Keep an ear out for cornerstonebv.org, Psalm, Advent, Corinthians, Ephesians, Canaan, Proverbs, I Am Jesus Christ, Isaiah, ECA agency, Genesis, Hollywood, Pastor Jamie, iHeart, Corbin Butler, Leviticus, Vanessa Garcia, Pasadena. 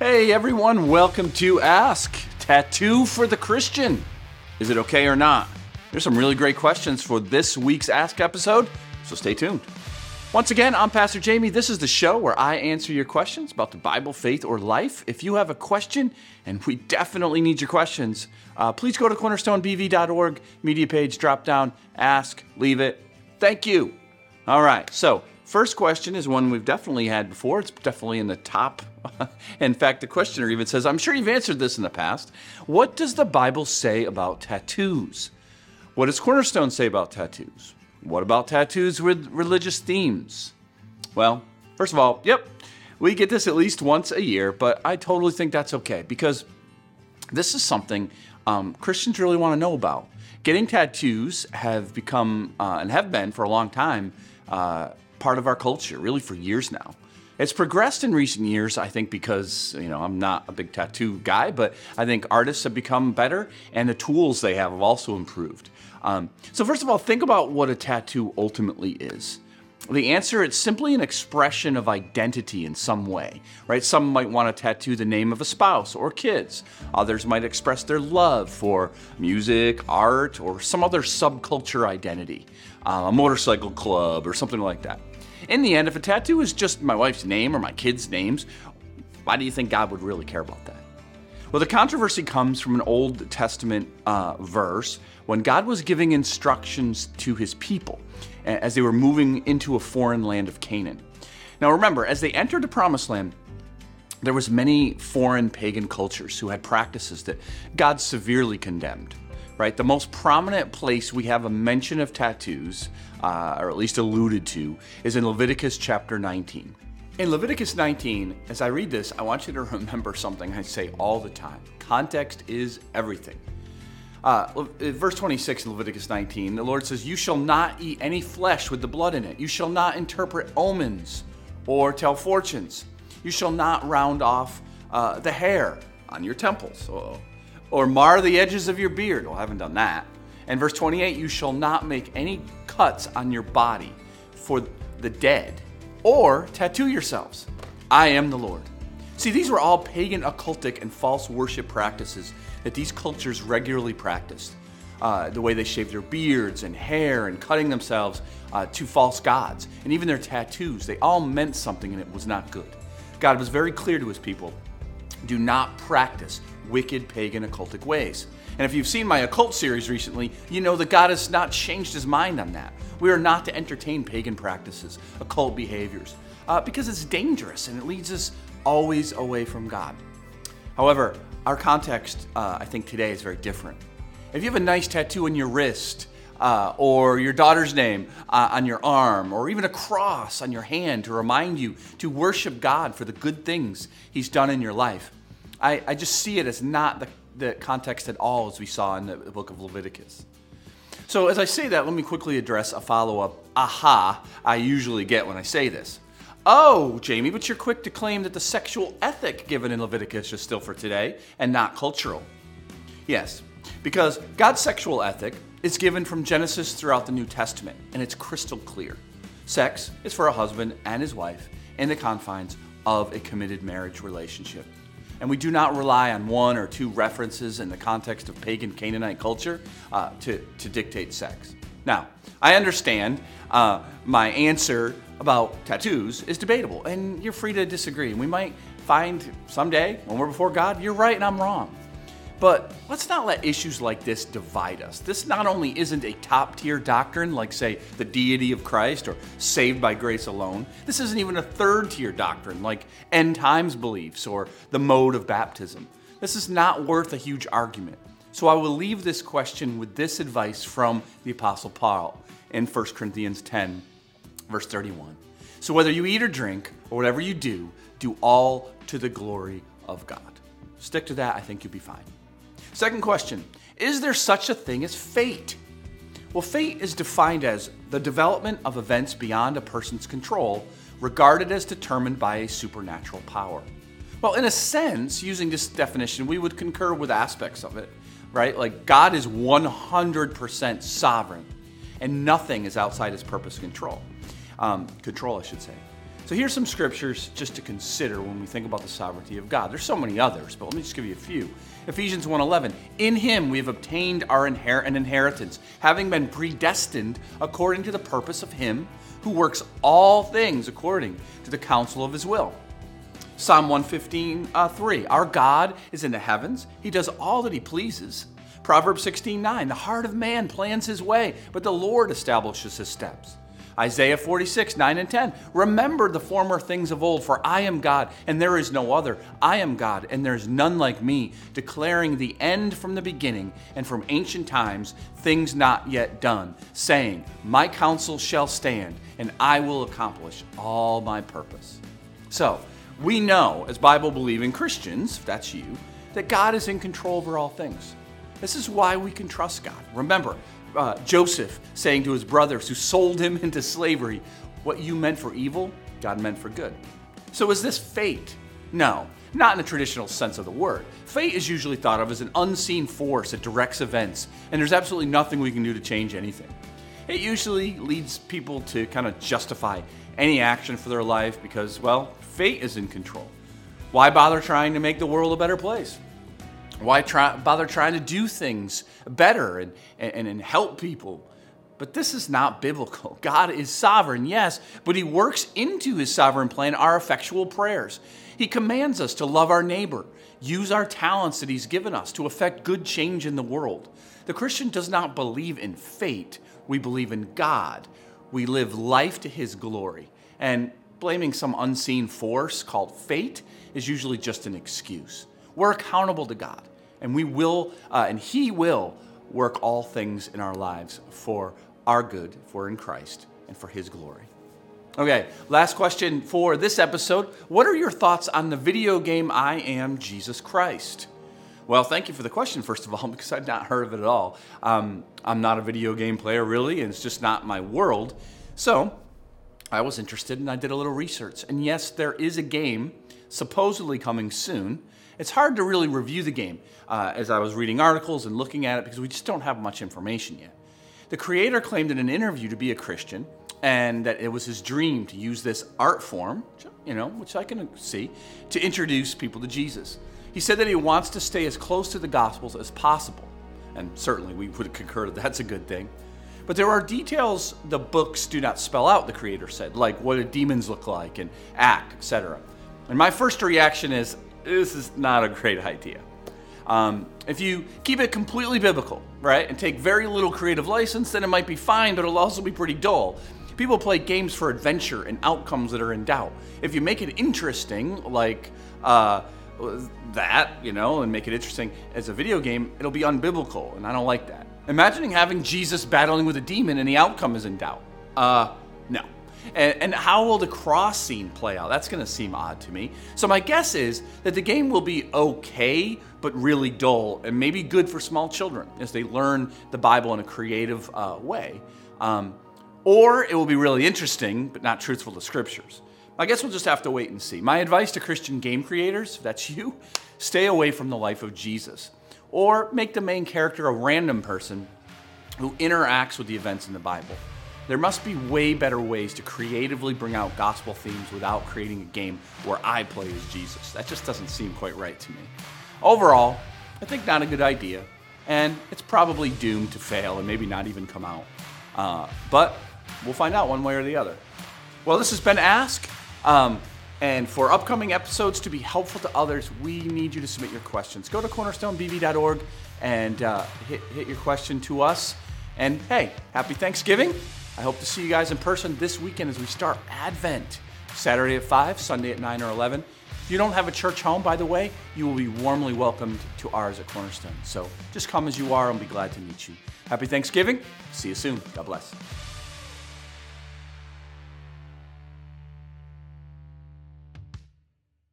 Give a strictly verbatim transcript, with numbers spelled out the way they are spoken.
Hey everyone, welcome to Ask, Tattoo for the Christian. Is it okay or not? There's some really great questions for this week's Ask episode, so stay tuned. Once again, I'm Pastor Jamie. This is the show where I answer your questions about the Bible, faith, or life. If you have a question, and we definitely need your questions, uh, please go to cornerstone b v dot org, media page, drop down, ask, leave it. Thank you. All right, so first question is one we've definitely had before. It's definitely in the top. In fact, the questioner even says, I'm sure you've answered this in the past. What does the Bible say about tattoos? What does Cornerstone say about tattoos? What about tattoos with religious themes? Well, first of all, yep, we get this at least once a year, but I totally think that's okay because this is something um, Christians really want to know about. Getting tattoos have become, uh, and have been for a long time, uh, part of our culture, really for years now. It's progressed in recent years, I think, because, you know, I'm not a big tattoo guy, but I think artists have become better and the tools they have have also improved. Um, so first of all, think about what a tattoo ultimately is. The answer, it's simply an expression of identity in some way, right? Some might want to tattoo the name of a spouse or kids. Others might express their love for music, art, or some other subculture identity, uh, a motorcycle club or something like that. In the end, if a tattoo is just my wife's name or my kids' names, why do you think God would really care about that? Well, the controversy comes from an Old Testament uh, verse when God was giving instructions to his people as they were moving into a foreign land of Canaan. Now remember, as they entered the Promised Land, there was many foreign pagan cultures who had practices that God severely condemned. Right, the most prominent place we have a mention of tattoos, uh, or at least alluded to, is in Leviticus chapter nineteen. In Leviticus nineteen, as I read this, I want you to remember something I say all the time. Context is everything. Uh, verse twenty-six in Leviticus nineteen, the Lord says, "You shall not eat any flesh with the blood in it. You shall not interpret omens or tell fortunes. You shall not round off uh, the hair on your temples. Uh-oh. Or mar the edges of your beard." Well, I haven't done that. And verse twenty-eight, "You shall not make any cuts on your body for the dead, or tattoo yourselves. I am the Lord." See, these were all pagan, occultic, and false worship practices that these cultures regularly practiced. Uh, the way they shaved their beards and hair and cutting themselves uh, to false gods. And even their tattoos, they all meant something and it was not good. God was very clear to his people, do not practice wicked pagan occultic ways. And if you've seen my occult series recently, you know that God has not changed his mind on that. We are not to entertain pagan practices, occult behaviors, uh, because it's dangerous and it leads us always away from God. However, our context, uh, I think today is very different. If you have a nice tattoo on your wrist, uh, or your daughter's name uh, on your arm, or even a cross on your hand to remind you to worship God for the good things he's done in your life, I, I just see it as not the, the context at all as we saw in the, the book of Leviticus. So as I say that, let me quickly address a follow-up. Aha, I usually get when I say this. Oh, Jamie, but you're quick to claim that the sexual ethic given in Leviticus is still for today and not cultural. Yes, because God's sexual ethic is given from Genesis throughout the New Testament, and it's crystal clear. Sex is for a husband and his wife in the confines of a committed marriage relationship. And we do not rely on one or two references in the context of pagan Canaanite culture uh, to, to dictate sex. Now, I understand uh, my answer about tattoos is debatable, and you're free to disagree. And we might find someday, when we're before God, you're right and I'm wrong. But let's not let issues like this divide us. This not only isn't a top-tier doctrine, like, say, the deity of Christ or saved by grace alone. This isn't even a third-tier doctrine, like end times beliefs or the mode of baptism. This is not worth a huge argument. So I will leave this question with this advice from the Apostle Paul in First Corinthians ten, verse thirty-one. "So whether you eat or drink or whatever you do, do all to the glory of God." Stick to that. I think you'll be fine. Second question, is there such a thing as fate? Well, fate is defined as the development of events beyond a person's control, regarded as determined by a supernatural power. Well, in a sense, using this definition, we would concur with aspects of it, right? Like God is one hundred percent sovereign and nothing is outside his purpose control. Um, control, I should say. So here's some scriptures just to consider when we think about the sovereignty of God. There's so many others, but let me just give you a few. Ephesians one eleven, in him we have obtained our inher- an inheritance, having been predestined according to the purpose of him who works all things according to the counsel of his will. Psalm one fifteen, uh, three, our God is in the heavens. He does all that he pleases. Proverbs sixteen nine, the heart of man plans his way, but the Lord establishes his steps. Isaiah forty-six nine and ten, remember the former things of old, for I am God, and there is no other. I am God, and there is none like me, declaring the end from the beginning, and from ancient times, things not yet done, saying, my counsel shall stand, and I will accomplish all my purpose. So, we know, as Bible-believing Christians, if that's you, that God is in control over all things. This is why we can trust God. Remember, Uh, Joseph saying to his brothers who sold him into slavery, what you meant for evil, God meant for good. So is this fate? No, not in the traditional sense of the word. Fate is usually thought of as an unseen force that directs events, and there's absolutely nothing we can do to change anything. It usually leads people to kind of justify any action for their life because, well, fate is in control. Why bother trying to make the world a better place? Why try, bother trying to do things better and, and, and help people? But this is not biblical. God is sovereign, yes, but he works into his sovereign plan our effectual prayers. He commands us to love our neighbor, use our talents that he's given us to effect good change in the world. The Christian does not believe in fate. We believe in God. We live life to his glory. And blaming some unseen force called fate is usually just an excuse. We're accountable to God, and we will, uh, and he will work all things in our lives for our good, if we're in Christ, and for his glory. Okay, last question for this episode. What are your thoughts on the video game, I Am Jesus Christ? Well, thank you for the question, first of all, because I've not heard of it at all. Um, I'm not a video game player, really, and it's just not my world. So I was interested, and I did a little research. And yes, there is a game supposedly coming soon. It's hard to really review the game uh, as I was reading articles and looking at it because we just don't have much information yet. The creator claimed in an interview to be a Christian and that it was his dream to use this art form, you know, which I can see, to introduce people to Jesus. He said that he wants to stay as close to the Gospels as possible, and certainly we would concur that that's a good thing. But there are details the books do not spell out, the creator said, like what do demons look like and act, et cetera. And my first reaction is, this is not a great idea. Um, if you keep it completely biblical, right, and take very little creative license, then it might be fine, but it'll also be pretty dull. People play games for adventure and outcomes that are in doubt. If you make it interesting, like uh, that, you know, and make it interesting as a video game, it'll be unbiblical, and I don't like that. Imagining having Jesus battling with a demon and the outcome is in doubt. Uh, no. And, and how will the cross scene play out? That's going to seem odd to me. So my guess is that the game will be okay, but really dull, and maybe good for small children as they learn the Bible in a creative uh, way. Um, or it will be really interesting, but not truthful to scriptures. I guess we'll just have to wait and see. My advice to Christian game creators, if that's you, stay away from the life of Jesus. Or make the main character a random person who interacts with the events in the Bible. There must be way better ways to creatively bring out gospel themes without creating a game where I play as Jesus. That just doesn't seem quite right to me. Overall, I think not a good idea, and it's probably doomed to fail and maybe not even come out. Uh, but we'll find out one way or the other. Well, this has been Ask, um, and for upcoming episodes to be helpful to others, we need you to submit your questions. Go to cornerstone b v dot org and uh, hit, hit your question to us. And hey, happy Thanksgiving. I hope to see you guys in person this weekend as we start Advent, Saturday at five, Sunday at nine or eleven. If you don't have a church home, by the way, you will be warmly welcomed to ours at Cornerstone. So just come as you are and be glad to meet you. Happy Thanksgiving. See you soon. God bless.